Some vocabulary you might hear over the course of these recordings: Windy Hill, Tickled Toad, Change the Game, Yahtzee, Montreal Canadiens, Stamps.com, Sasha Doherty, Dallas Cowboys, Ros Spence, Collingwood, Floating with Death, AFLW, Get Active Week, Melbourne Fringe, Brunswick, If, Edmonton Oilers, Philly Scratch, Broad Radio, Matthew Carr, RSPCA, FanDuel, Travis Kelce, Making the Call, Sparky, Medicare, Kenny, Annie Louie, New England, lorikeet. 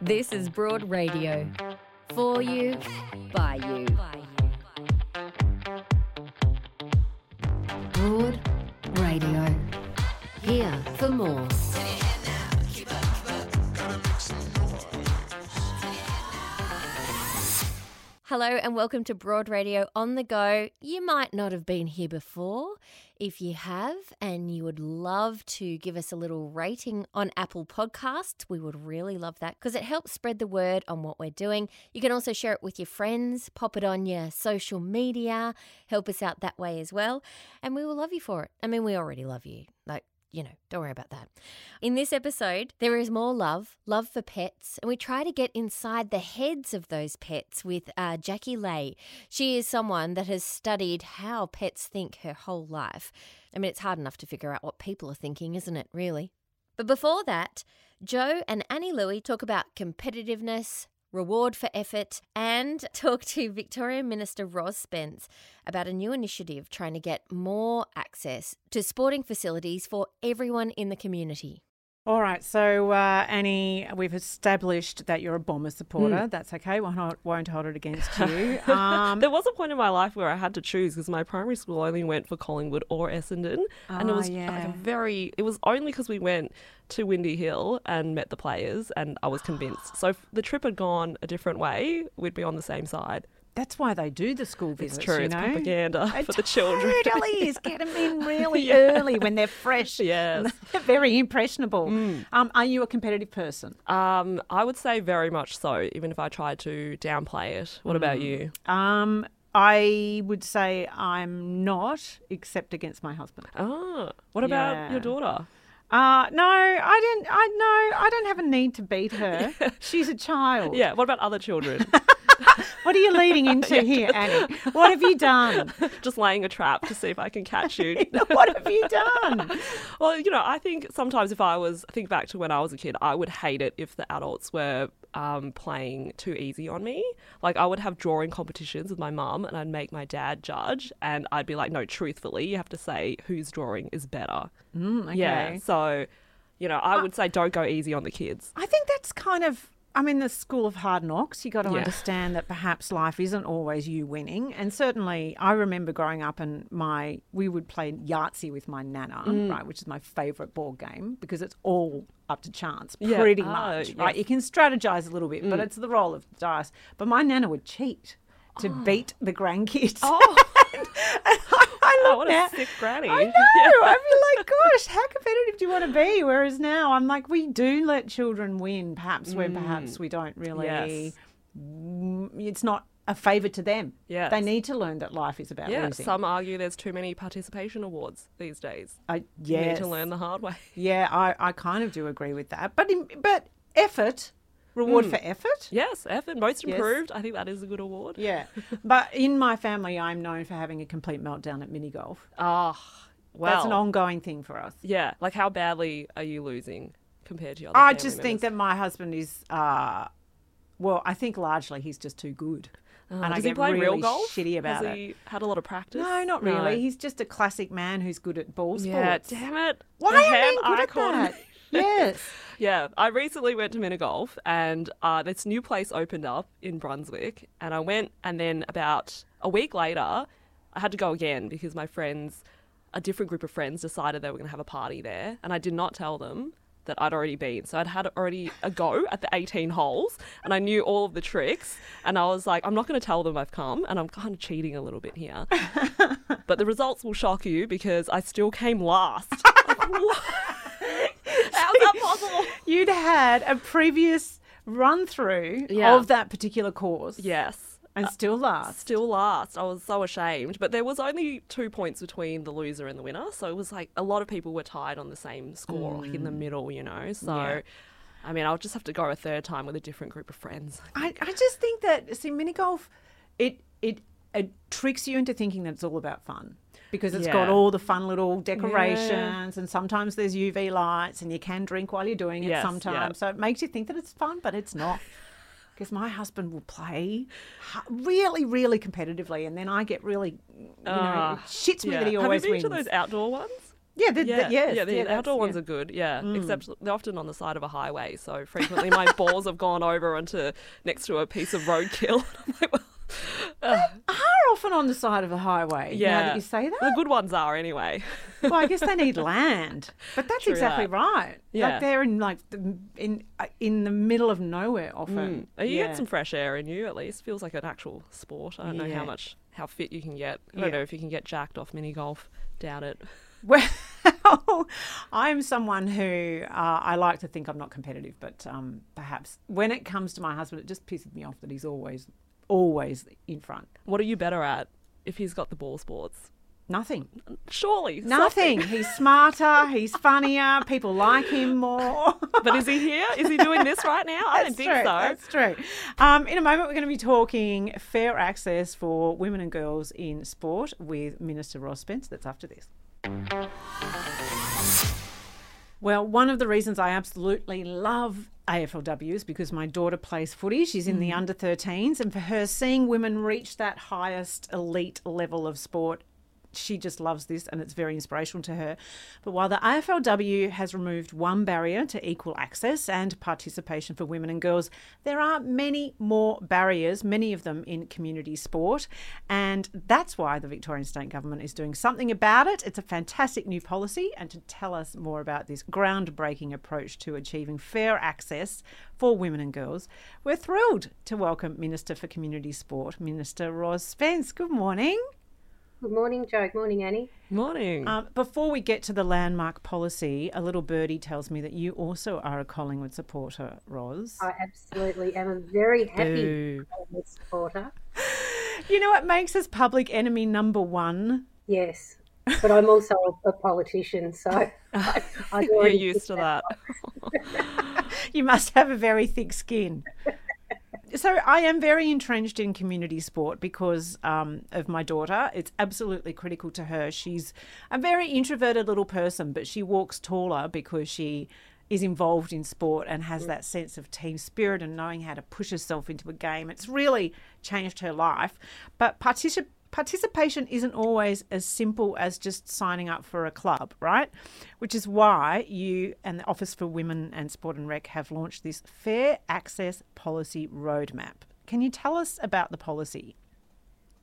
This is Broad Radio. For you, by you. Broad Radio. Here for more. Hello and welcome to Broad Radio on the go. You might not have been here before. If you have and you would love to give us a little rating on Apple Podcasts, we would really love that because it helps spread the word on what we're doing. You can also share it with your friends, pop it on your social media, help us out that way as well. And we will love you for it. I mean, we already love you. Like, you know, don't worry about that. In this episode, there is more love for pets, and we try to get inside the heads of those pets with Jackie Lay. She is someone that has studied how pets think her whole life. I mean, it's hard enough to figure out what people are thinking, isn't it, really? But before that, Joe and Annie Louie talk about competitiveness, reward for effort, and talk to Victorian Minister Ros Spence about a new initiative trying to get more access to sporting facilities for everyone in the community. All right, so Annie, we've established that you're a Bomber supporter. That's okay, won't hold it against you. There was a point in my life where I had to choose because my primary school only went for Collingwood or Essendon. And it was it was only because we went to Windy Hill and met the players and I was convinced. So if the trip had gone a different way, we'd be on the same side. That's why they do the school visits, you know. It's propaganda for the children. It totally is. Get them in really early when they're fresh. Yes. They're very impressionable. Are you a competitive person? I would say very much so, even if I try to downplay it. What about you? I would say I'm not, except against my husband. Oh. What about your daughter? I don't have a need to beat her. She's a child. Yeah. What about other children? What are you leading into here, Annie? What have you done? Just laying a trap to see if I can catch you. What have you done? Well, you know, I think sometimes if I think back to when I was a kid, I would hate it if the adults were playing too easy on me. Like, I would have drawing competitions with my mum and I'd make my dad judge and I'd be like, no, truthfully, you have to say whose drawing is better. Okay. Yeah, so, you know, I would say don't go easy on the kids. I think that's kind of... I'm in the school of hard knocks. You got to understand that perhaps life isn't always you winning. And certainly I remember growing up and we would play Yahtzee with my nana, right, which is my favourite board game because it's all up to chance pretty much. Right? You can strategize a little bit, but it's the roll of the dice. But my nana would cheat to beat the grandkids. Oh, I what a sick granny. I know. I'd be like, gosh, how competitive do you want to be? Whereas now I'm like, we do let children win, perhaps, where perhaps we don't really. Yes. It's not a favour to them. Yes. They need to learn that life is about losing. Some argue there's too many participation awards these days. Yes. You need to learn the hard way. Yeah, I kind of do agree with that. But effort... Reward for effort? Yes, effort. Most improved. Yes. I think that is a good award. Yeah. But in my family, I'm known for having a complete meltdown at mini golf. Oh, wow. That's an ongoing thing for us. Yeah. Like, how badly are you losing compared to your other family members? I just think that my husband is, I think largely he's just too good. And I get really real golf? Shitty about it. Has he had a lot of practice? No, not really. No. He's just a classic man who's good at ball sports. Yeah, damn it. Why am I good at that? Yes. Yeah, I recently went to Minigolf, and this new place opened up in Brunswick, and I went, and then about a week later, I had to go again because my friends, a different group of friends, decided they were going to have a party there, and I did not tell them that I'd already been. So I'd had already a go at the 18 holes, and I knew all of the tricks, and I was like, I'm not going to tell them I've come, and I'm kind of cheating a little bit here. But the results will shock you because I still came last. Like, what? How's that possible? You'd had a previous run-through of that particular course. Yes. And still last. Still last. I was so ashamed. But there was only 2 points between the loser and the winner. So it was like a lot of people were tied on the same score, like in the middle, you know. So, I mean, I'll just have to go a third time with a different group of friends. I just think that, see, minigolf, it tricks you into thinking that it's all about fun. Because it's got all the fun little decorations and sometimes there's UV lights and you can drink while you're doing it sometimes. So it makes you think that it's fun, but it's not. Because my husband will play really, really competitively and then I get really, you know, shits me that he always wins. Have you been to those outdoor ones? Yeah, the outdoor ones are good, except they're often on the side of a highway. So frequently my balls have gone over onto next to a piece of roadkill. I'm like, well... They are often on the side of a highway, now that you say that. The good ones are anyway. Well, I guess they need land. But that's True, exactly right. Yeah. Like they're in like in the middle of nowhere often. Mm. You get some fresh air in you at least. Feels like an actual sport. I don't know how fit you can get. I don't know if you can get jacked off mini golf. Doubt it. Well, I'm someone who I like to think I'm not competitive, but perhaps when it comes to my husband, it just pisses me off that he's always in front. What are you better at if he's got the ball sports? Nothing. Surely. Nothing. He's smarter. He's funnier. People like him more. But is he here? Is he doing this right now? I don't think so. That's true. In a moment, we're going to be talking fair access for women and girls in sport with Minister Ros Spence. That's after this. Well, one of the reasons I absolutely love AFLW is because my daughter plays footy. She's in the under 13s, and for her, seeing women reach that highest elite level of sport, she just loves this and it's very inspirational to her. But while the AFLW has removed one barrier to equal access and participation for women and girls, there are many more barriers, many of them in community sport. And that's why the Victorian State Government is doing something about it. It's a fantastic new policy. And to tell us more about this groundbreaking approach to achieving fair access for women and girls, we're thrilled to welcome Minister for Community Sport, Minister Ros Spence. Good morning. Good morning, Jo. Good morning, Annie. Morning. Before we get to the landmark policy, a little birdie tells me that you also are a Collingwood supporter, Ros. I absolutely am a very happy Collingwood supporter. You know, it makes us public enemy number one. Yes, but I'm also a politician, so I'm already used to that. You must have a very thick skin. So I am very entrenched in community sport because of my daughter. It's absolutely critical to her. She's a very introverted little person, but she walks taller because she is involved in sport and has that sense of team spirit and knowing how to push herself into a game. It's really changed her life. But participation isn't always as simple as just signing up for a club, right? Which is why you and the Office for Women and Sport and Rec have launched this Fair Access Policy Roadmap. Can you tell us about the policy?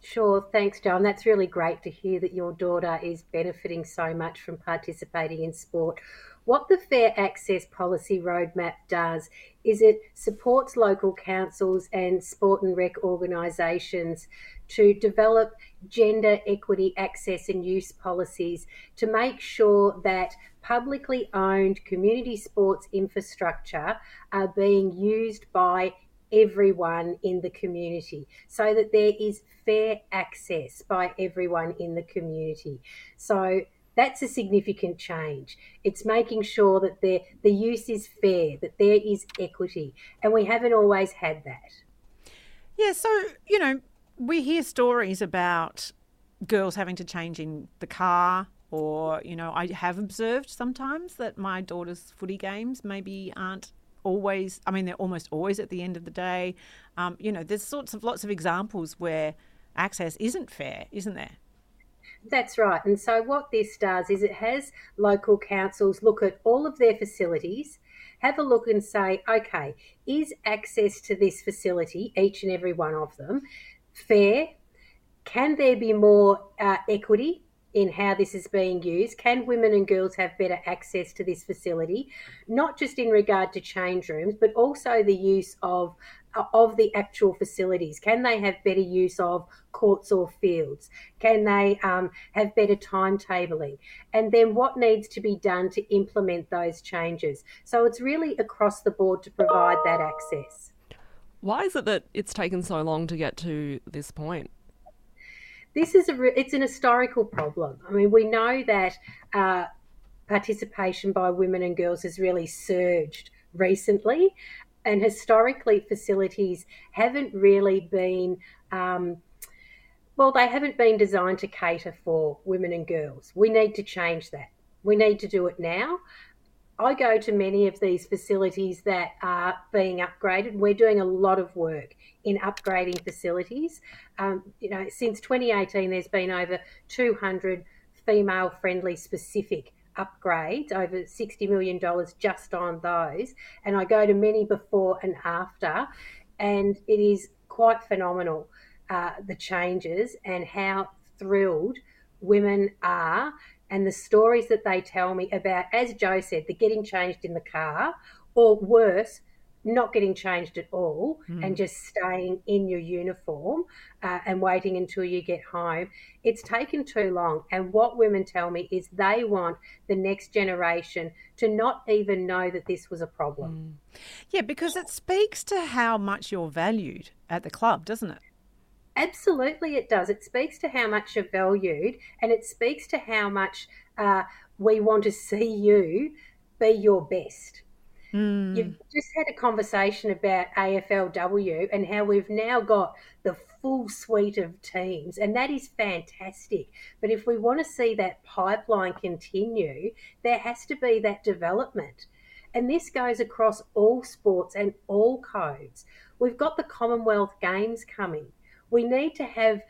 Sure, thanks, John. That's really great to hear that your daughter is benefiting so much from participating in sport. What the Fair Access Policy Roadmap does is it supports local councils and sport and rec organisations to develop gender equity access and use policies to make sure that publicly owned community sports infrastructure are being used by everyone in the community so that there is fair access by everyone in the community. So that's a significant change. It's making sure that the use is fair, that there is equity, and we haven't always had that. Yeah, so, you know, we hear stories about girls having to change in the car or, you know, I have observed sometimes that my daughter's footy games maybe aren't always, I mean, they're almost always at the end of the day. You know, there's lots of examples where access isn't fair, isn't there? That's right. And so what this does is it has local councils look at all of their facilities, have a look and say, okay, is access to this facility, each and every one of them, fair? Can there be more equity in how this is being used? Can women and girls have better access to this facility, not just in regard to change rooms, but also the use of the actual facilities? Can they have better use of courts or fields? Can they have better timetabling? And then what needs to be done to implement those changes? So it's really across the board to provide that access. Why is it that it's taken so long to get to this point? This is it's an historical problem. I mean, we know that participation by women and girls has really surged recently, and historically facilities haven't really been, they haven't been designed to cater for women and girls. We need to change that. We need to do it now. I go to many of these facilities that are being upgraded. We're doing a lot of work in upgrading facilities. Since 2018, there's been over 200 female-friendly specific upgrades, over $60 million just on those. And I go to many before and after, and it is quite phenomenal, the changes and how thrilled women are and the stories that they tell me about, as Jo said, the getting changed in the car, or worse, not getting changed at all and just staying in your uniform and waiting until you get home. It's taken too long. And what women tell me is they want the next generation to not even know that this was a problem. Yeah, because it speaks to how much you're valued at the club, doesn't it? Absolutely it does. It speaks to how much you're valued, and it speaks to how much we want to see you be your best. You've just had a conversation about AFLW and how we've now got the full suite of teams, and that is fantastic. But if we want to see that pipeline continue, there has to be that development. And this goes across all sports and all codes. We've got the Commonwealth Games coming. We need to have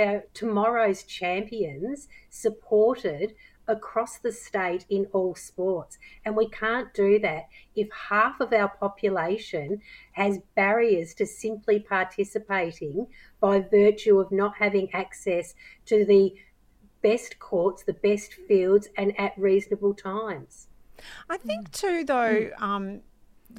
our tomorrow's champions supported across the state in all sports. And we can't do that if half of our population has barriers to simply participating by virtue of not having access to the best courts, the best fields, and at reasonable times. I think too, though,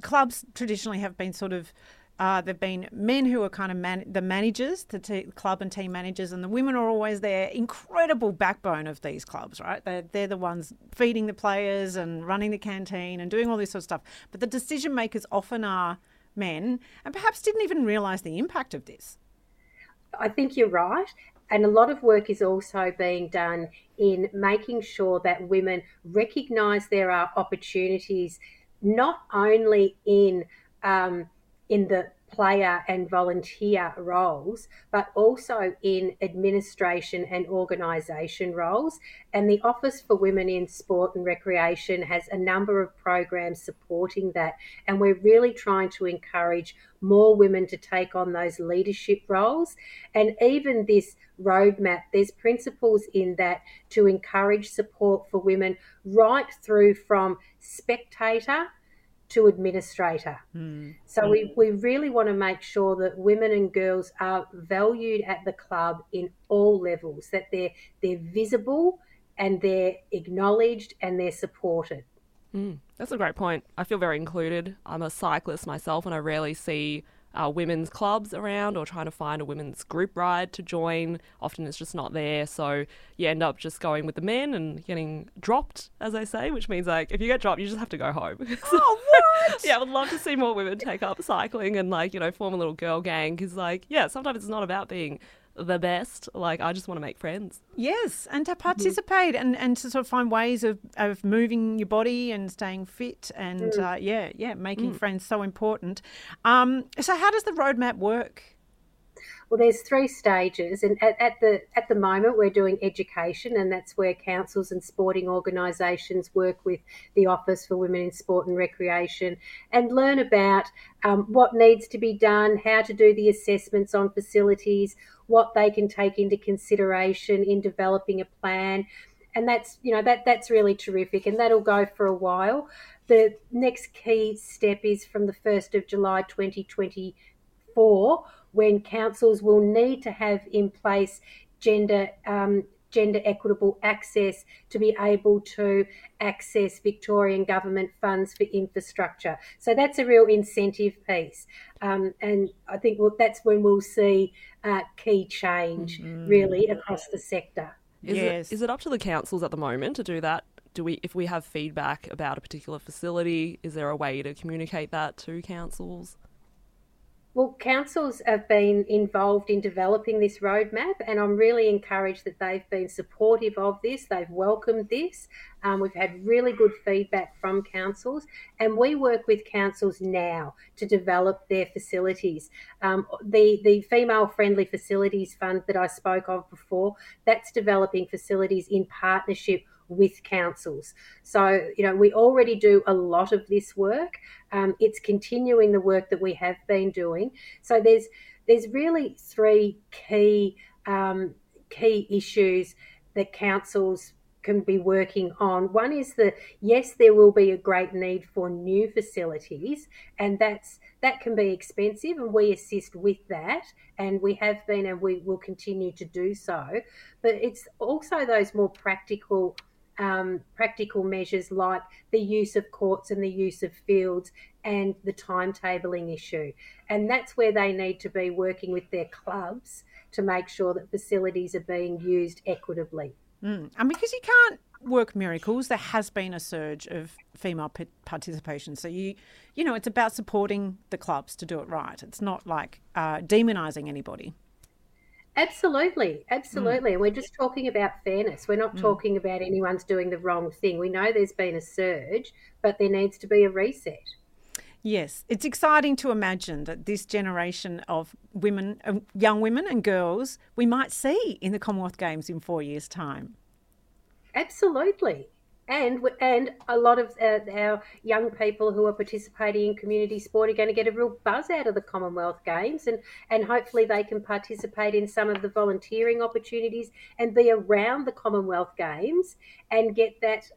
clubs traditionally have been sort of there've been men who are kind of the managers, the club and team managers, and the women are always their incredible backbone of these clubs, right? They're the ones feeding the players and running the canteen and doing all this sort of stuff. But the decision makers often are men, and perhaps didn't even realise the impact of this. I think you're right. And a lot of work is also being done in making sure that women recognise there are opportunities not only in the player and volunteer roles, but also in administration and organisation roles. And the Office for Women in Sport and Recreation has a number of programs supporting that. And we're really trying to encourage more women to take on those leadership roles. And even this roadmap, there's principles in that to encourage support for women right through from spectator to administrator. So we really want to make sure that women and girls are valued at the club in all levels, that they're visible and they're acknowledged and they're supported. That's a great point. I feel very included. I'm a cyclist myself, and I rarely see women's clubs around or trying to find a women's group ride to join. Often it's just not there, so you end up just going with the men and getting dropped, as they say, which means like if you get dropped you just have to go home. Oh, what? Yeah, I would love to see more women take up cycling and form a little girl gang, because sometimes it's not about being the best. I just want to make friends. Yes, and to participate and to sort of find ways of moving your body and staying fit and making friends so important. So how does the roadmap work? Well, there's three stages, and at the moment we're doing education, and that's where councils and sporting organisations work with the Office for Women in Sport and Recreation and learn about what needs to be done, how to do the assessments on facilities, what they can take into consideration in developing a plan. And that's, you know, that's really terrific, and that'll go for a while. The next key step is from the 1st of July 2024, when councils will need to have in place gender equitable access to be able to access Victorian government funds for infrastructure. So that's a real incentive piece. And I think that's when we'll see key change really across the sector. Is it up to the councils at the moment to do that? If we have feedback about a particular facility, is there a way to communicate that to councils? Well, councils have been involved in developing this roadmap, and I'm really encouraged that they've been supportive of this. They've welcomed this. We've had really good feedback from councils, and we work with councils now to develop their facilities. The Female-Friendly Facilities Fund that I spoke of before, that's developing facilities in partnership with councils. So, you know, we already do a lot of this work. It's continuing the work that we have been doing. So there's really three key issues that councils can be working on. One is that, yes, there will be a great need for new facilities, and that can be expensive, and we assist with that, and we have been and we will continue to do so. But it's also those more practical measures like the use of courts and the use of fields and the timetabling issue. And that's where they need to be working with their clubs to make sure that facilities are being used equitably. And because you can't work miracles, there has been a surge of female participation. So, you know, it's about supporting the clubs to do it right. It's not like demonising anybody. Absolutely. And we're just talking about fairness. We're not talking about anyone's doing the wrong thing. We know there's been a surge, but there needs to be a reset. Yes, it's exciting to imagine that this generation of women, young women and girls, we might see in the Commonwealth Games in 4 years' time. Absolutely. And a lot of our young people who are participating in community sport are going to get a real buzz out of the Commonwealth Games, and hopefully they can participate in some of the volunteering opportunities and be around the Commonwealth Games and get that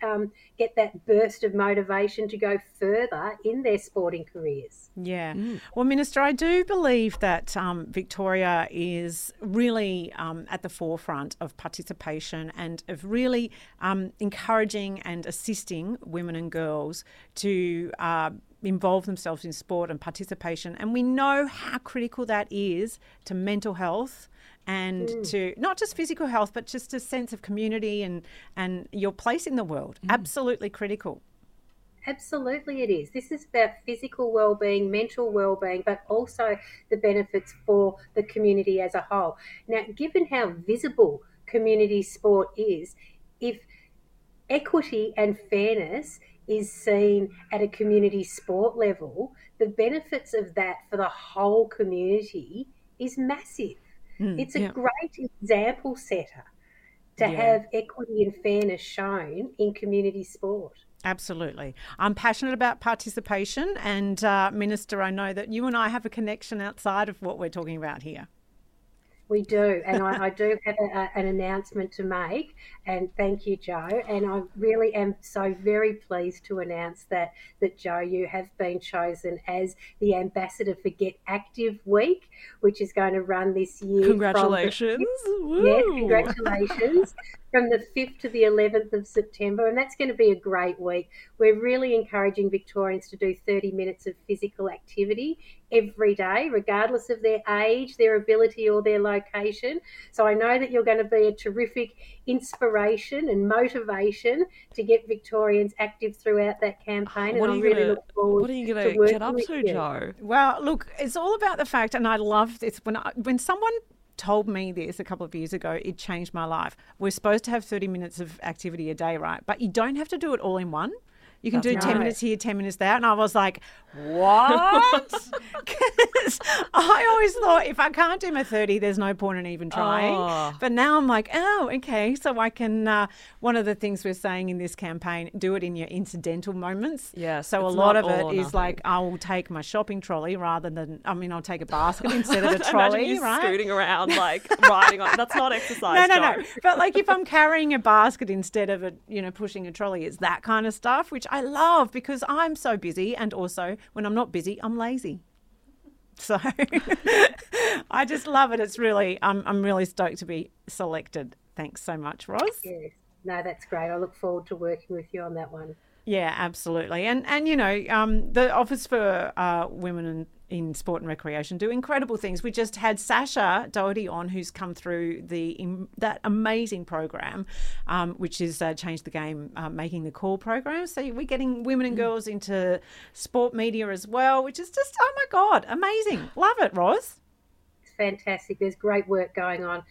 burst of motivation to go further in their sporting careers. Yeah. Well, Minister, I do believe that Victoria is really at the forefront of participation and of really encouraging and assisting women and girls to involve themselves in sport and participation. And we know how critical that is to mental health and to not just physical health, but just a sense of community and your place in the world. Absolutely critical. Absolutely it is. This is about physical well-being, mental well-being, but also the benefits for the community as a whole. Now, given how visible community sport is, if equity and fairness is seen at a community sport level, the benefits of that for the whole community is massive. It's a great example setter to have equity and fairness shown in community sport. Absolutely. I'm passionate about participation, and Minister, I know that you and I have a connection outside of what we're talking about here. We do, and I do have an announcement to make, and thank you, Jo, and I really am so very pleased to announce that Jo, you have been chosen as the ambassador for Get Active Week, which is going to run this year. Congratulations. Congratulations. From the 5th to the 11th of September, and that's going to be a great week. We're really encouraging Victorians to do 30 minutes of physical activity every day, regardless of their age, their ability or their location. So I know that you're going to be a terrific inspiration and motivation to get Victorians active throughout that campaign. What and I'm really looking forward to What are you going to get up to, Jo? Well, look, it's all about the fact, and I love this, when someone told me this a couple of years ago, it changed my life. We're supposed to have 30 minutes of activity a day, right? But you don't have to do it all in one. You can do 10 minutes here, 10 minutes there. And I was like, what? Because I always thought if I can't do my 30, there's no point in even trying. Oh. But now I'm like, oh, okay. So I can, one of the things we're saying in this campaign, do it in your incidental moments. Yeah. So a lot of it is like, I will take my shopping trolley rather than, I mean, I'll take a basket instead of a trolley. Imagine you scooting around, like riding on. That's not exercise. No. But like if I'm carrying a basket instead of, pushing a trolley, it's that kind of stuff, which I love because I'm so busy, and also when I'm not busy, I'm lazy. So I just love it. It's really, I'm really stoked to be selected. Thanks so much, Ros. Yes. No, that's great. I look forward to working with you on that one. Yeah, absolutely. And the Office for Women in Sport and Recreation do incredible things. We just had Sasha Doherty on, who's come through that amazing program, which is Change the Game, Making the Call program. So we're getting women and girls into sport media as well, which is just, oh my God, amazing. Love it, Ros. It's fantastic. There's great work going on.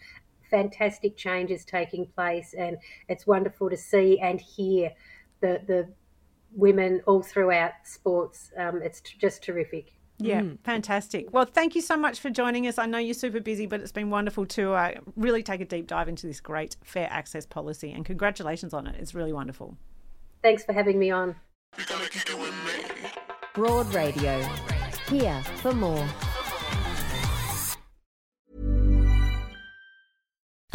Fantastic changes taking place, and it's wonderful to see and hear the women all throughout sports. It's just terrific. Yeah, fantastic. Well, thank you so much for joining us. I know you're super busy, but it's been wonderful to really take a deep dive into this great fair access policy, and congratulations on it. It's really wonderful. Thanks for having me on. Broad Radio, here for more.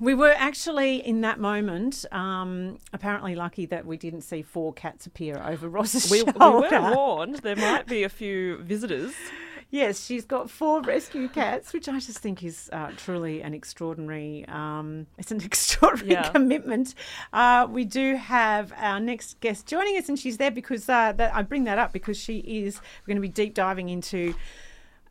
we were actually in that moment apparently lucky that we didn't see four cats appear over Ros's shoulder. We were warned there might be a few visitors. Yes, she's got four rescue cats, which I just think is truly an extraordinary, commitment. We do have our next guest joining us, and she's there because I bring that up because we're going to be deep diving into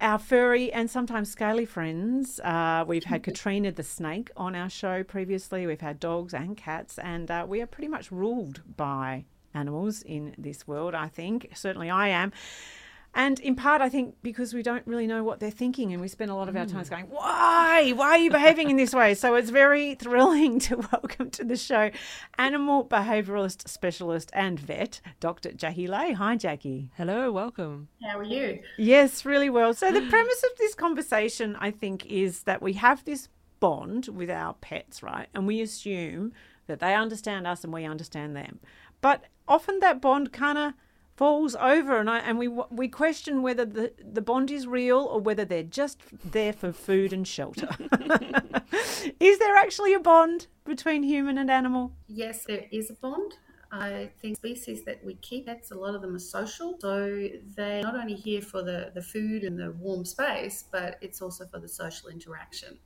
our furry and sometimes scaly friends. We've had Katrina the snake on our show previously. We've had dogs and cats, and we are pretty much ruled by animals in this world, I think. Certainly I am. And in part, I think, because we don't really know what they're thinking, and we spend a lot of our time going, why are you behaving in this way? So it's very thrilling to welcome to the show animal behaviouralist, specialist and vet, Dr. Jackie Lay. Hi, Jackie. Hello, welcome. How are you? Yes, really well. So the premise of this conversation, I think, is that we have this bond with our pets, right? And we assume that they understand us and we understand them. But often that bond kind of falls over, and we question whether the bond is real or whether they're just there for food and shelter. Is there actually a bond between human and animal? Yes, there is a bond. I think species that we keep, pets, a lot of them are social. So they're not only here for the food and the warm space, but it's also for the social interaction.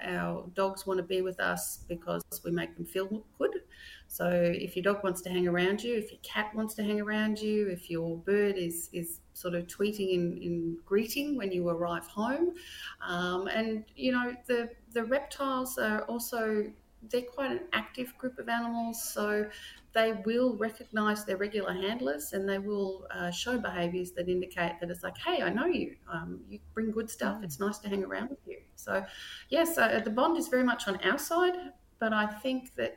Our dogs want to be with us because we make them feel good. So if your dog wants to hang around you, if your cat wants to hang around you, if your bird is sort of tweeting in greeting when you arrive home. The reptiles are also, they're quite an active group of animals, so they will recognise their regular handlers, and they will show behaviours that indicate that it's like, hey, I know you. You bring good stuff. It's nice to hang around with you. So, yes, the bond is very much on our side, but I think that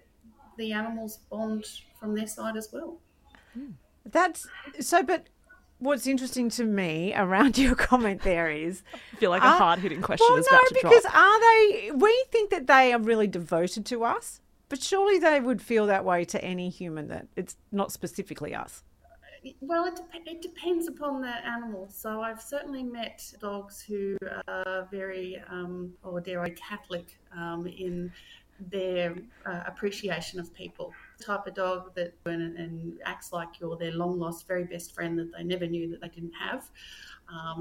the animals bond from their side as well. That's so, but what's interesting to me around your comment there is... I feel like a hard-hitting question is about to drop. Well, no, because we think that they are really devoted to us, but surely they would feel that way to any human, that it's not specifically us. Well, it depends upon the animal. So I've certainly met dogs who are very, dare I, Catholic in their appreciation of people. The type of dog that and acts like you're their long-lost, very best friend that they never knew that they didn't have,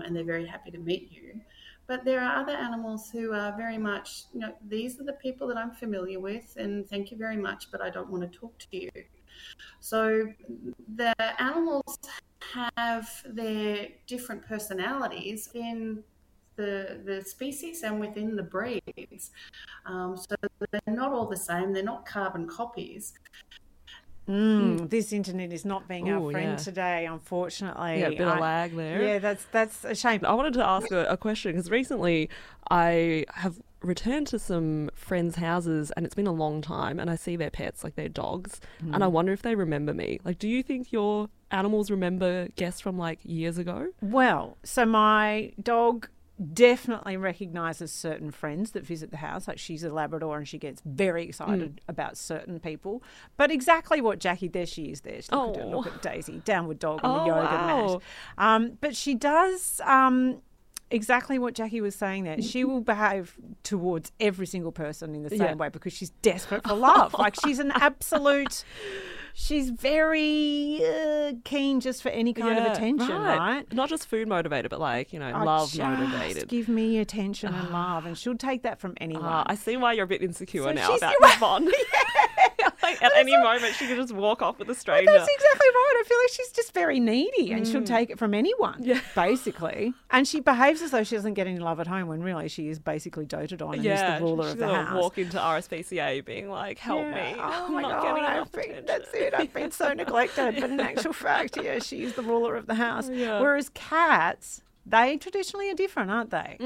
and they're very happy to meet you. But there are other animals who are very much, you know, these are the people that I'm familiar with, and thank you very much, but I don't want to talk to you. So the animals have their different personalities in the species and within the breeds. So they're not all the same. They're not carbon copies. This internet is not being our friend today, unfortunately. Yeah, a bit of lag there. Yeah, that's a shame. I wanted to ask a question because recently I have returned to some friends' houses and it's been a long time and I see their pets, like their dogs, and I wonder if they remember me. Like, do you think your animals remember guests from like years ago? Well, so my dog definitely recognises certain friends that visit the house. Like, she's a Labrador and she gets very excited about certain people. But exactly what Jackie, there she is there. Look at Daisy, downward dog on the yoga mat. But she does exactly what Jackie was saying there. She will behave towards every single person in the same way because she's desperate for love. Like, she's an absolute... She's very keen just for any kind of attention, right? Not just food motivated, but like, you know, love motivated. Give me attention and love, and she'll take that from anyone. I see why you're a bit insecure now about the bond. Like, at any moment, she could just walk off with a stranger. That's exactly right. I feel like she's just very needy and she'll take it from anyone, basically. And she behaves as though she doesn't get any love at home when really she is basically doted on and is the ruler of the house. Yeah, she'll walk into RSPCA being like, help me. Oh, I'm not getting enough attention. That's it. I've been so neglected. But in actual fact, she's the ruler of the house. Yeah. Whereas cats, they traditionally are different, aren't they?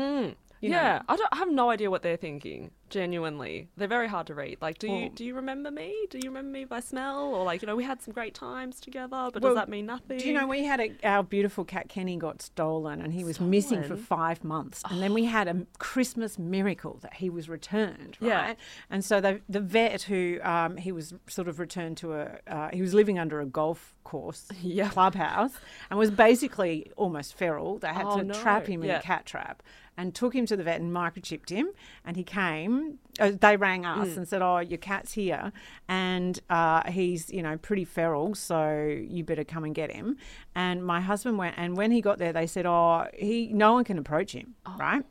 I have no idea what they're thinking. Genuinely, they're very hard to read. Like, do you remember me? Do you remember me by smell? Or like, you know, we had some great times together, but does that mean nothing? Do you know, we had our beautiful cat Kenny got stolen and he was missing for 5 months, and then we had a Christmas miracle that he was returned. Right? Yeah, and so the vet who he was sort of returned to he was living under a golf course clubhouse and was basically almost feral. They had to trap him in a cat trap. And took him to the vet and microchipped him. And he came. They rang us and said, your cat's here. And he's, you know, pretty feral, so you better come and get him. And my husband went. And when he got there, they said, no one can approach him, right?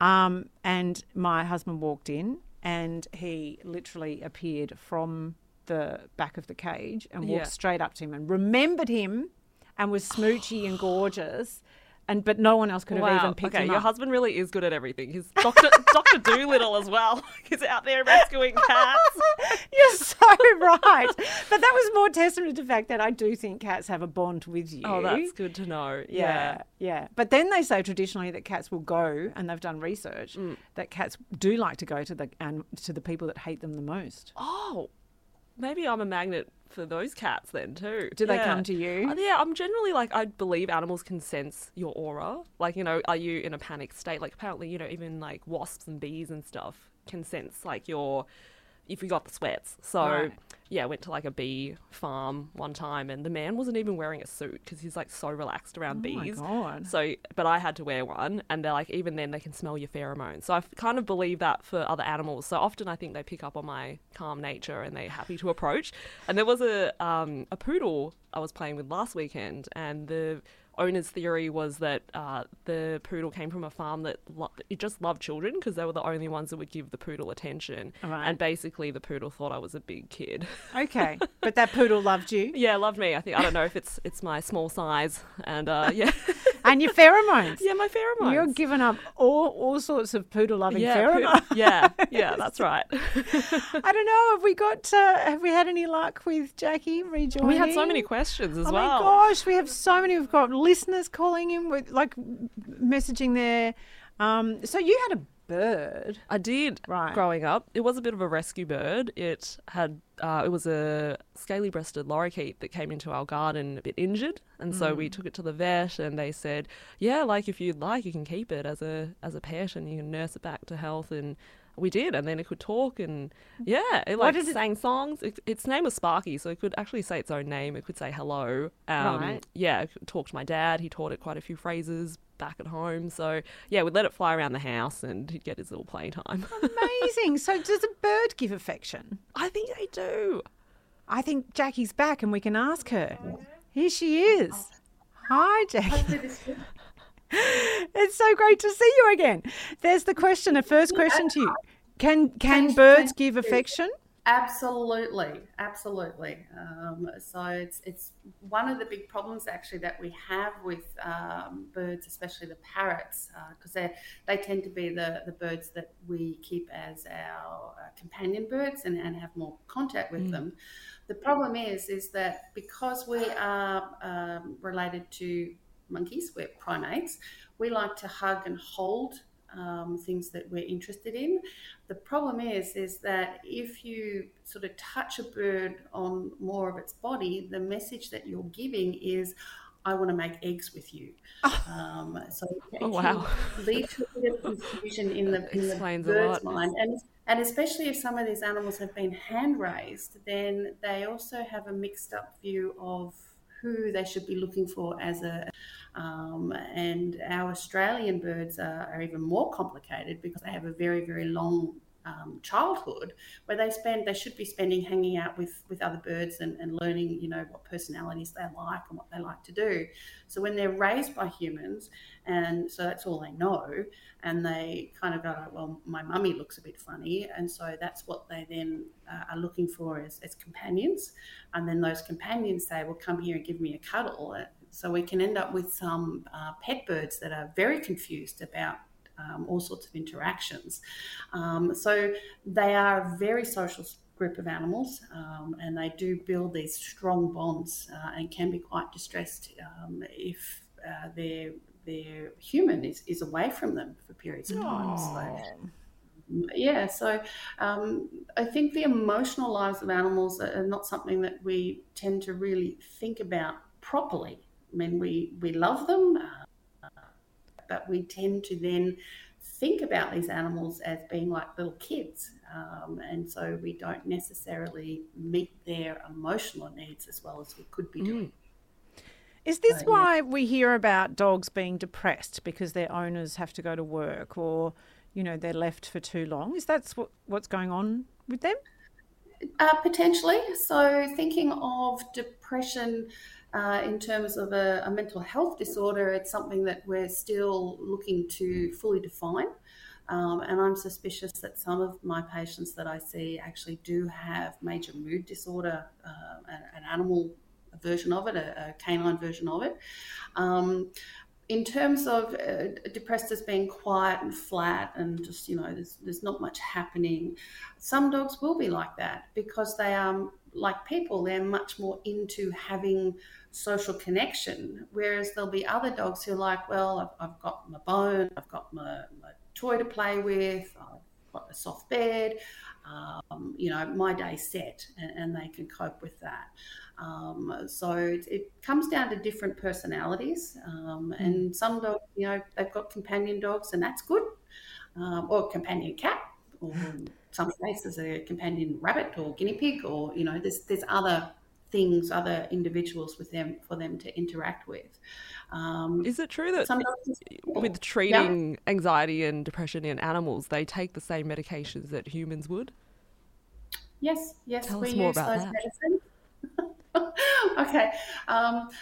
And my husband walked in and he literally appeared from the back of the cage and walked straight up to him and remembered him and was smoochy and gorgeous. But no one else could have even picked him up. Your husband really is good at everything. He's Dr. Doolittle as well. He's out there rescuing cats. You're so right. But that was more testament to the fact that I do think cats have a bond with you. Oh, that's good to know. Yeah. But then they say traditionally that cats will go, and they've done research, that cats do like to go to the people that hate them the most. Oh, maybe I'm a magnet for those cats then too. Do they come to you? Yeah, I'm generally like, I believe animals can sense your aura. Like, you know, are you in a panic state? Like, apparently, you know, even like wasps and bees and stuff can sense like if you got the sweats. So I went to like a bee farm one time and the man wasn't even wearing a suit because he's like so relaxed around bees. My God. So, but I had to wear one, and they're like, even then they can smell your pheromones. So I kind of believe that for other animals. So often I think they pick up on my calm nature and they're happy to approach. And there was a poodle I was playing with last weekend, and the owner's theory was that the poodle came from a farm that it just loved children because they were the only ones that would give the poodle attention. Right. And basically the poodle thought I was a big kid. Okay. But that poodle loved you? Yeah, loved me. I think, I don't know if it's my small size and And your pheromones. Yeah, my pheromones. You're giving up all sorts of poodle-loving pheromones. Yeah, that's right. I don't know. Have we had any luck with Jackie rejoining? We had so many questions as well. Oh, my gosh. We have so many. We've got listeners calling in, with, like, messaging there. So you had a bird? I did. Right. Growing up, it was a bit of a rescue bird. It had it was a scaly-breasted lorikeet that came into our garden a bit injured, and so we took it to the vet, and they said, yeah, like if you'd like, you can keep it as a pet, and you can nurse it back to health. And we did, and then it could talk, and yeah, it like sang songs. Its name was Sparky, so it could actually say its own name. It could say hello. Right. Yeah, it talked to my dad. He taught it quite a few phrases back at home. So yeah, we'd let it fly around the house, and he'd get his little playtime. Amazing. So does a bird give affection? I think they do. I think Jackie's back, and we can ask her. Here she is. Hi, Jackie. It's so great to see you again. There's the question, a first question to you. Can birds give affection? Absolutely. So it's one of the big problems actually that we have with birds, especially the parrots, because they tend to be the birds that we keep as our companion birds and have more contact with them. The problem is that because we are related to monkeys, we're primates, we like to hug and hold things that we're interested in. The problem is that if you sort of touch a bird on more of its body, the message that you're giving is, I want to make eggs with you. So lead to a bit of confusion in the bird's mind. And especially if some of these animals have been hand raised, then they also have a mixed up view of who they should be looking for as a and our Australian birds are even more complicated because they have a very, very long childhood where they should be spending hanging out with other birds and learning, you know, what personalities they like and what they like to do. So when they're raised by humans, and so that's all they know, and they kind of go, well, my mummy looks a bit funny, and so that's what they then are looking for as companions. And then those companions say, well, come here and give me a cuddle. So we can end up with some pet birds that are very confused about all sorts of interactions. So they are a very social group of animals, and they do build these strong bonds and can be quite distressed if their human is away from them for periods of time. So I think the emotional lives of animals are not something that we tend to really think about properly. I mean, we love them, but we tend to then think about these animals as being like little kids, and so we don't necessarily meet their emotional needs as well as we could be doing. Is this why we hear about dogs being depressed because their owners have to go to work, or, you know, they're left for too long? Is that what's going on with them? Potentially. So thinking of depression in terms of a mental health disorder, it's something that we're still looking to fully define. And I'm suspicious that some of my patients that I see actually do have major mood disorder, an animal version of it, a canine version of it. In terms of depressed as being quiet and flat and just, you know, there's not much happening, some dogs will be like that because they are, like people, they're much more into having social connection, whereas there'll be other dogs who are like, well, I've got my bone, I've got my toy to play with, I've got a soft bed, you know, my day's set, and they can cope with that. So it comes down to different personalities, and some dogs, you know, they've got companion dogs, and that's good, or companion cat, or in some cases a companion rabbit or guinea pig, or, you know, there's other things, other individuals with them for them to interact with. Is it true that with treating anxiety and depression in animals, they take the same medications that humans would? Yes, tell us more about that. Medicines. Okay,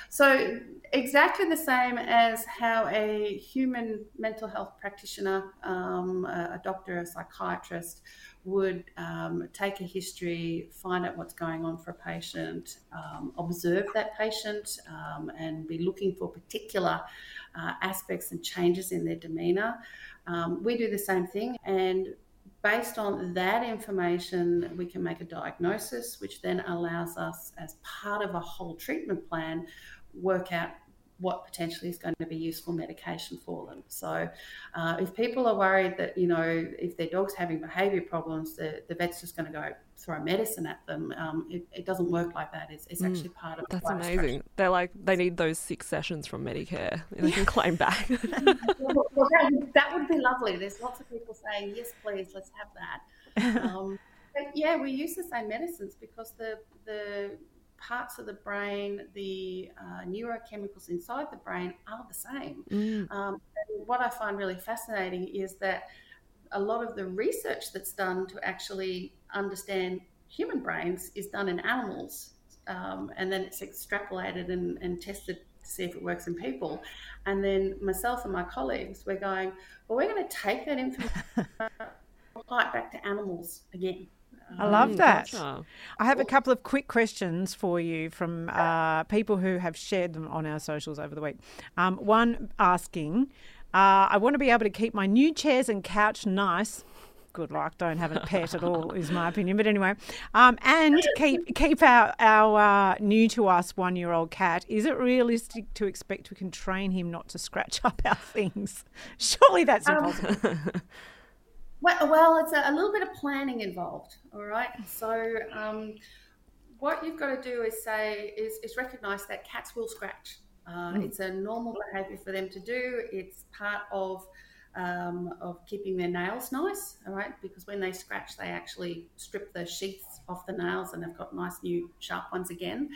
so exactly the same as how a human mental health practitioner, a doctor, a psychiatrist would take a history, find out what's going on for a patient, observe that patient, and be looking for particular aspects and changes in their demeanour. We do the same thing, and based on that information, we can make a diagnosis, which then allows us, as part of a whole treatment plan, work out what potentially is going to be useful medication for them. So if people are worried that, you know, if their dog's having behaviour problems, the vet's just going to go throw medicine at them, it doesn't work like that. It's actually part of that's amazing. Structure. They're like, they need those 6 sessions from Medicare and they can claim back. Well, that would be lovely. There's lots of people saying, yes, please, let's have that. But yeah, we use the same medicines because the parts of the brain, the neurochemicals inside the brain are the same. And what I find really fascinating is that a lot of the research that's done to actually understand human brains is done in animals, and then it's extrapolated and tested to see if it works in people. And then myself and my colleagues, we're going, well, we're going to take that information right back to animals again. I love that. Gotcha. I have a couple of quick questions for you from people who have shared them on our socials over the week. One asking, I want to be able to keep my new chairs and couch nice. Good luck. Don't have a pet at all is my opinion. But anyway, and keep our new to us 1-year-old cat. Is it realistic to expect we can train him not to scratch up our things? Surely that's impossible. Well, it's a little bit of planning involved, all right? So what you've got to do is say is recognise that cats will scratch. It's a normal behaviour for them to do. It's part of keeping their nails nice, all right? Because when they scratch, they actually strip the sheaths off the nails and they've got nice new sharp ones again.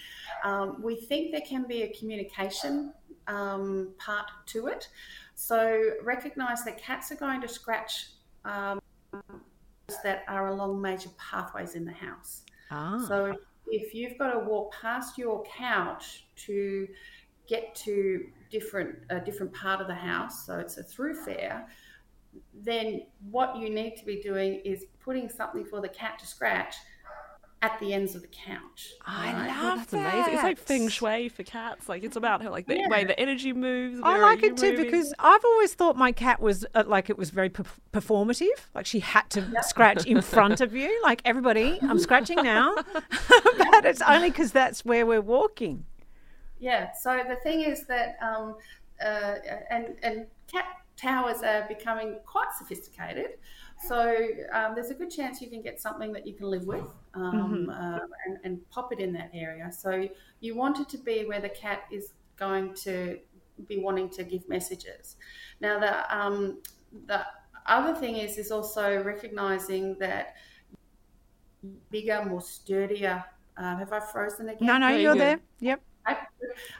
We think there can be a communication part to it. So recognise that cats are going to scratch that are along major pathways in the house. So if you've got to walk past your couch to get to a different part of the house, so it's a thoroughfare, then what you need to be doing is putting something for the cat to scratch at the ends of the couch. I love that. That's amazing. It's like feng shui for cats. Like, it's about how, like, the way the energy moves. I like it too, because I've always thought my cat was like, it was very performative. Like, she had to scratch in front of you. Like, everybody, I'm scratching now. But it's only because that's where we're walking. Yeah. So the thing is that and cat towers are becoming quite sophisticated. So there's a good chance you can get something that you can live with and pop it in that area. So you want it to be where the cat is going to be wanting to give messages. Now, the other thing is also recognising that bigger, more sturdier... have I frozen again? No, you're there. Yep.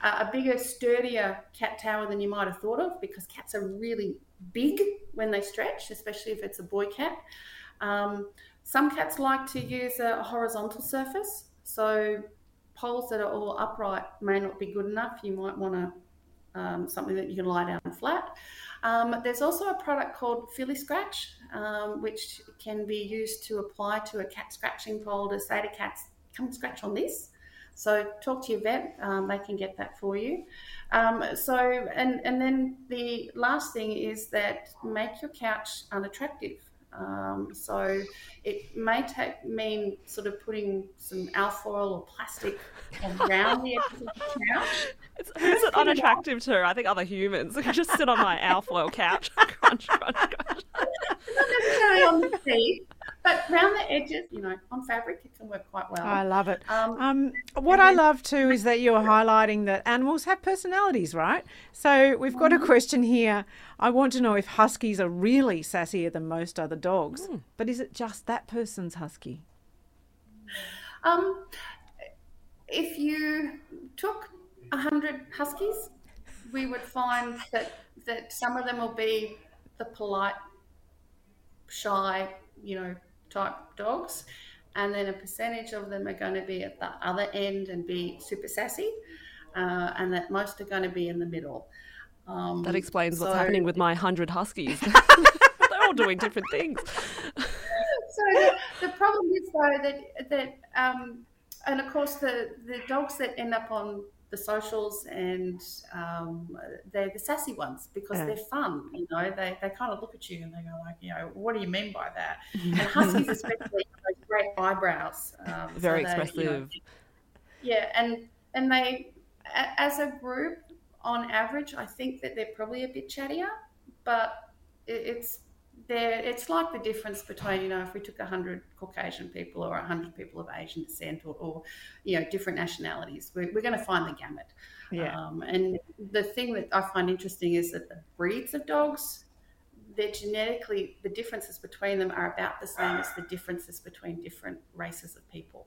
A bigger, sturdier cat tower than you might have thought of, because cats are really big when they stretch, especially if it's a boy cat. Some cats like to use a horizontal surface, so poles that are all upright may not be good enough. You might want to something that you can lie down flat. There's also a product called Philly Scratch, which can be used to apply to a cat scratching pole to say to cats, come scratch on this. So talk to your vet, they can get that for you. And then the last thing is that make your couch unattractive. So it may mean sort of putting some alfoil or plastic around the edge of the couch. Who's it unattractive to? I think other humans. I can just sit on my alfoil couch. crunch. Not necessarily on the feet, but round the edges, you know, on fabric, it can work quite well. I love it. I love too is that you're highlighting that animals have personalities, right? So we've got a question here. I want to know if huskies are really sassier than most other dogs, but is it just that person's husky? If you took 100 huskies, we would find that some of them will be the polite, shy, you know, type dogs, and then a percentage of them are going to be at the other end and be super sassy, and that most are going to be in the middle. That explains what's happening with my 100 huskies. They're all doing different things. So the problem is though that and of course the dogs that end up on the socials and they're the sassy ones because they're fun, you know. They kind of look at you and they go like, you know, what do you mean by that? And huskies especially have those great eyebrows. Very expressive. You know, yeah, and they, as a group, on average, I think that they're probably a bit chattier, but it's like the difference between, you know, if we took 100 Caucasian people or 100 people of Asian descent or you know, different nationalities, we're going to find the gamut. Yeah. And the thing that I find interesting is that the breeds of dogs, they're genetically, the differences between them are about the same as the differences between different races of people.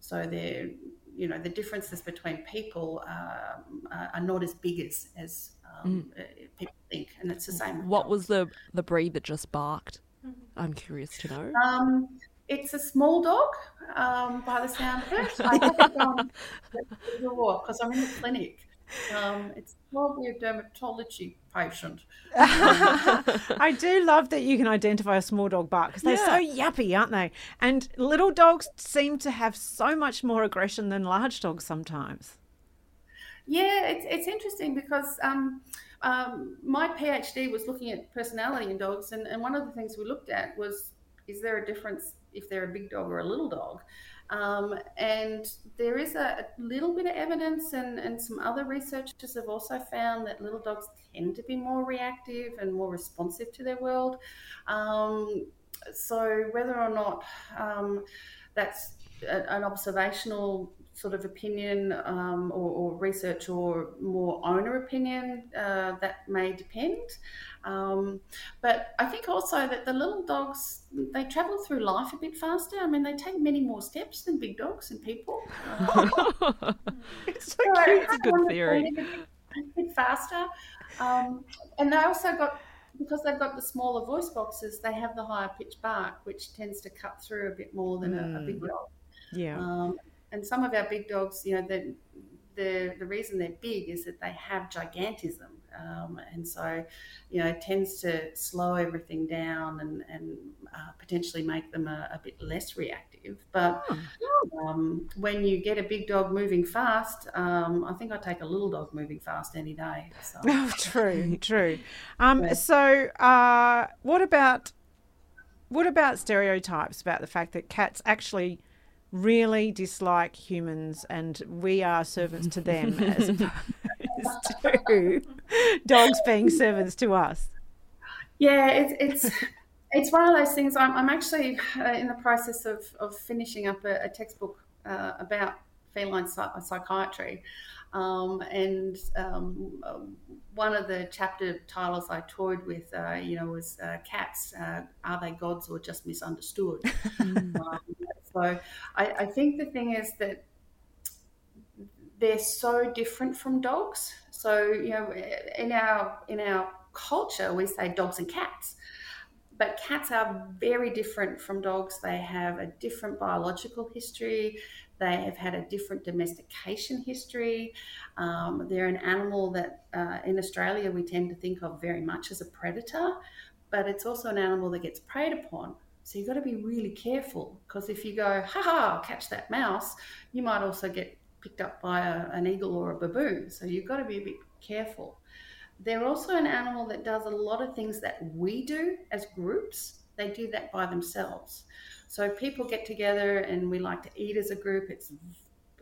So they're, you know, the differences between people are not as big as people think, and it's the same. What was the breed that just barked? Mm-hmm. I'm curious to know. It's a small dog, by the sound of it. I haven't gone to the door because I'm in the clinic. It's probably a dermatology patient. I do love that you can identify a small dog bark because they're so yappy, aren't they? And little dogs seem to have so much more aggression than large dogs sometimes. Yeah, it's interesting because my PhD was looking at personality in dogs, and one of the things we looked at was, is there a difference if they're a big dog or a little dog? And there is a little bit of evidence, and some other researchers have also found that little dogs tend to be more reactive and more responsive to their world. So whether or not that's an observational sort of opinion or research or more owner opinion, that may depend. But I think also that the little dogs, they travel through life a bit faster. I mean, they take many more steps than big dogs and people. It's so cute. It's a good theory. A bit faster. And they also got, because they've got the smaller voice boxes, they have the higher pitch bark, which tends to cut through a bit more than a big dog. Yeah. And some of our big dogs, you know, the reason they're big is that they have gigantism. And so, you know, it tends to slow everything down and potentially make them a bit less reactive. But when you get a big dog moving fast, I think I take a little dog moving fast any day. So. Oh, true. So what about stereotypes about the fact that cats actually really dislike humans and we are servants to them as opposed to dogs being servants to us? Yeah, it's one of those things. I'm actually in the process of finishing up a textbook about feline psychiatry. One of the chapter titles I toyed with, was cats, are they gods or just misunderstood? So I think the thing is that they're so different from dogs. So, you know, in our culture, we say dogs and cats, but cats are very different from dogs. They have a different biological history. They have had a different domestication history. They're an animal that in Australia we tend to think of very much as a predator, but it's also an animal that gets preyed upon. So you've got to be really careful, because if you go, ha, catch that mouse, you might also get picked up by an eagle or a baboon. So you've got to be a bit careful. They're also an animal that does a lot of things that we do as groups. They do that by themselves. So people get together and we like to eat as a group. It's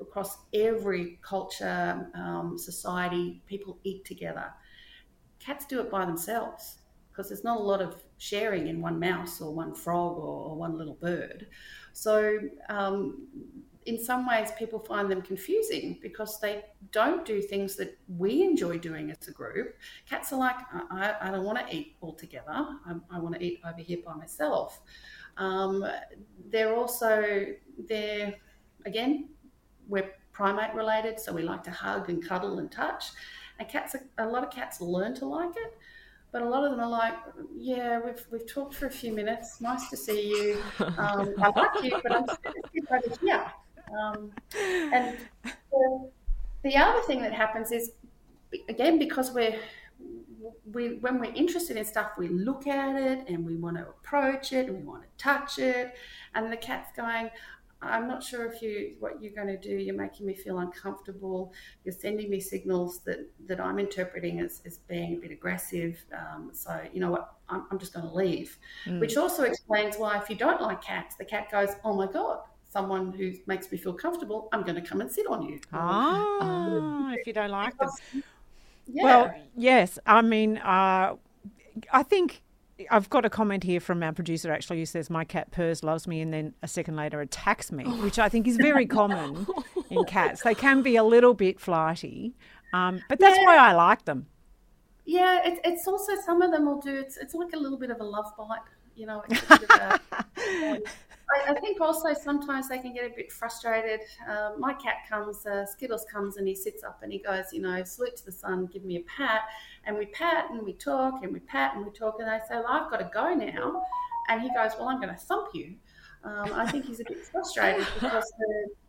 across every culture, society, people eat together. Cats do it by themselves, because there's not a lot of sharing in one mouse or one frog or one little bird. So in some ways people find them confusing because they don't do things that we enjoy doing as a group. Cats are like, I don't want to eat all together. I want to eat over here by myself. They're again, we're primate related, so we like to hug and cuddle and touch. And cats, a lot of cats learn to like it. But a lot of them are like, yeah, we've talked for a few minutes. Nice to see you. I like you, but I'm just going to sit over here. And the other thing that happens is, again, because when we're interested in stuff, we look at it and we want to approach it and we want to touch it. And the cat's going, I'm not sure what you're going to do. You're making me feel uncomfortable. You're sending me signals that I'm interpreting as being a bit aggressive. So, you know what, I'm just going to leave. Mm. Which also explains why, if you don't like cats, the cat goes, oh, my God, someone who makes me feel comfortable, I'm going to come and sit on you. If you don't like them. Yeah. Well, yes. I mean, I think I've got a comment here from our producer, actually, who says, my cat purrs, loves me, and then a second later attacks me, which I think is very common in cats. They can be a little bit flighty, but that's why I like them. Yeah, it's also some of them will do, it's like a little bit of a love bite, you know. It's a bit of a, I think also sometimes they can get a bit frustrated. My cat comes, Skittles comes, and he sits up and he goes, you know, salute to the sun, give me a pat. And we pat and we talk and we pat and we talk, and I say, well, I've got to go now. And he goes, well, I'm going to thump you. I think he's a bit frustrated because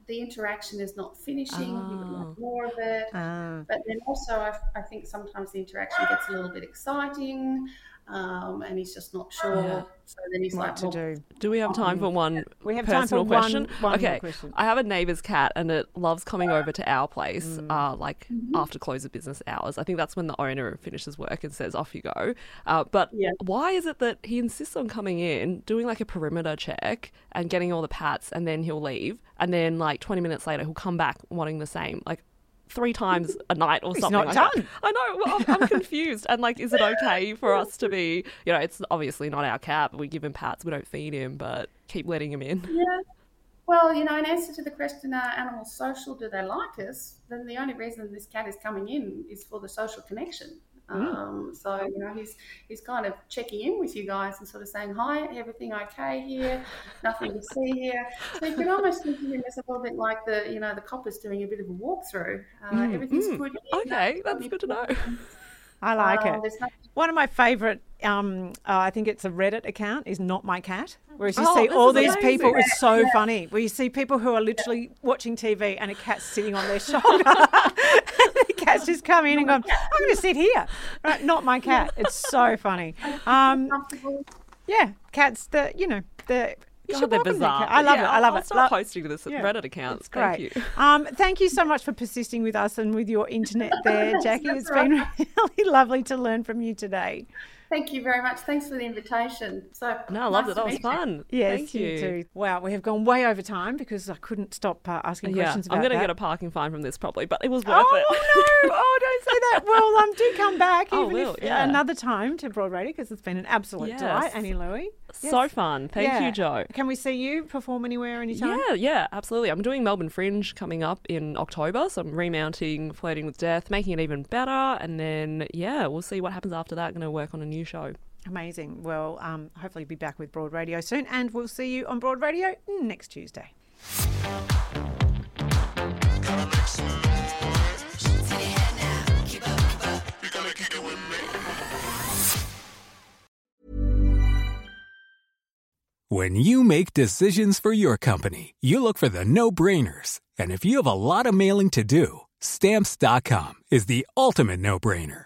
the interaction is not finishing. He would like more of it. But then also I think sometimes the interaction gets a little bit exciting. And he's just not sure. Yeah. So then he's what like, well, to do? Do we have time for one personal question? Okay, I have a neighbour's cat, and it loves coming over to our place, after close of business hours. I think that's when the owner finishes work and says, "Off you go." But why is it that he insists on coming in, doing like a perimeter check, and getting all the pats, and then he'll leave, and then like 20 minutes later he'll come back wanting the same, like 3 times a night or something? It's not like done. I know. Well, I'm confused. And like, is it okay for us to be, you know, it's obviously not our cat, but we give him pats, we don't feed him, but keep letting him in? Yeah. Well, you know, in answer to the question, are animals social? Do they like us? Then the only reason this cat is coming in is for the social connection. So, you know, he's kind of checking in with you guys and sort of saying, hi, everything okay here? Nothing to see here. So you can almost think of him as a little bit like the, you know, the coppers doing a bit of a walkthrough. Everything's good. Okay, that's good to know. I like it. One of my favourite, I think it's a Reddit account, is Not My Cat, where you see all these people. It's so funny, where you see people who are literally watching TV and a cat's sitting on their shoulder. The cat's just come in and gone, I'm going to sit here. Right, not my cat. It's so funny. Yeah, cats, they're bizarre. I love it. I love it. I'll start posting to this Reddit account. It's great. Thank you. Thank you so much for persisting with us and with your internet there, Jackie. It's been really lovely to learn from you today. Thank you very much. Thanks for the invitation. I loved it. That was fun. Yes, thank you too. Wow, we have gone way over time because I couldn't stop asking questions about that. I'm going to get a parking fine from this probably, but it was worth it. Oh, no. Oh, don't say that. Well, do come back another time to Broad Radio, because it's been an absolute delight, Annie Louie. Yes. So fun. Thank you, Jo. Can we see you perform anywhere, anytime? Yeah, absolutely. I'm doing Melbourne Fringe coming up in October, so I'm remounting Floating with Death, making it even better, and then, we'll see what happens after that. I'm going to work on a new show. Amazing. Well, hopefully be back with Broad Radio soon, and we'll see you on Broad Radio next Tuesday. When you make decisions for your company, you look for the no-brainers. And if you have a lot of mailing to do, Stamps.com is the ultimate no-brainer.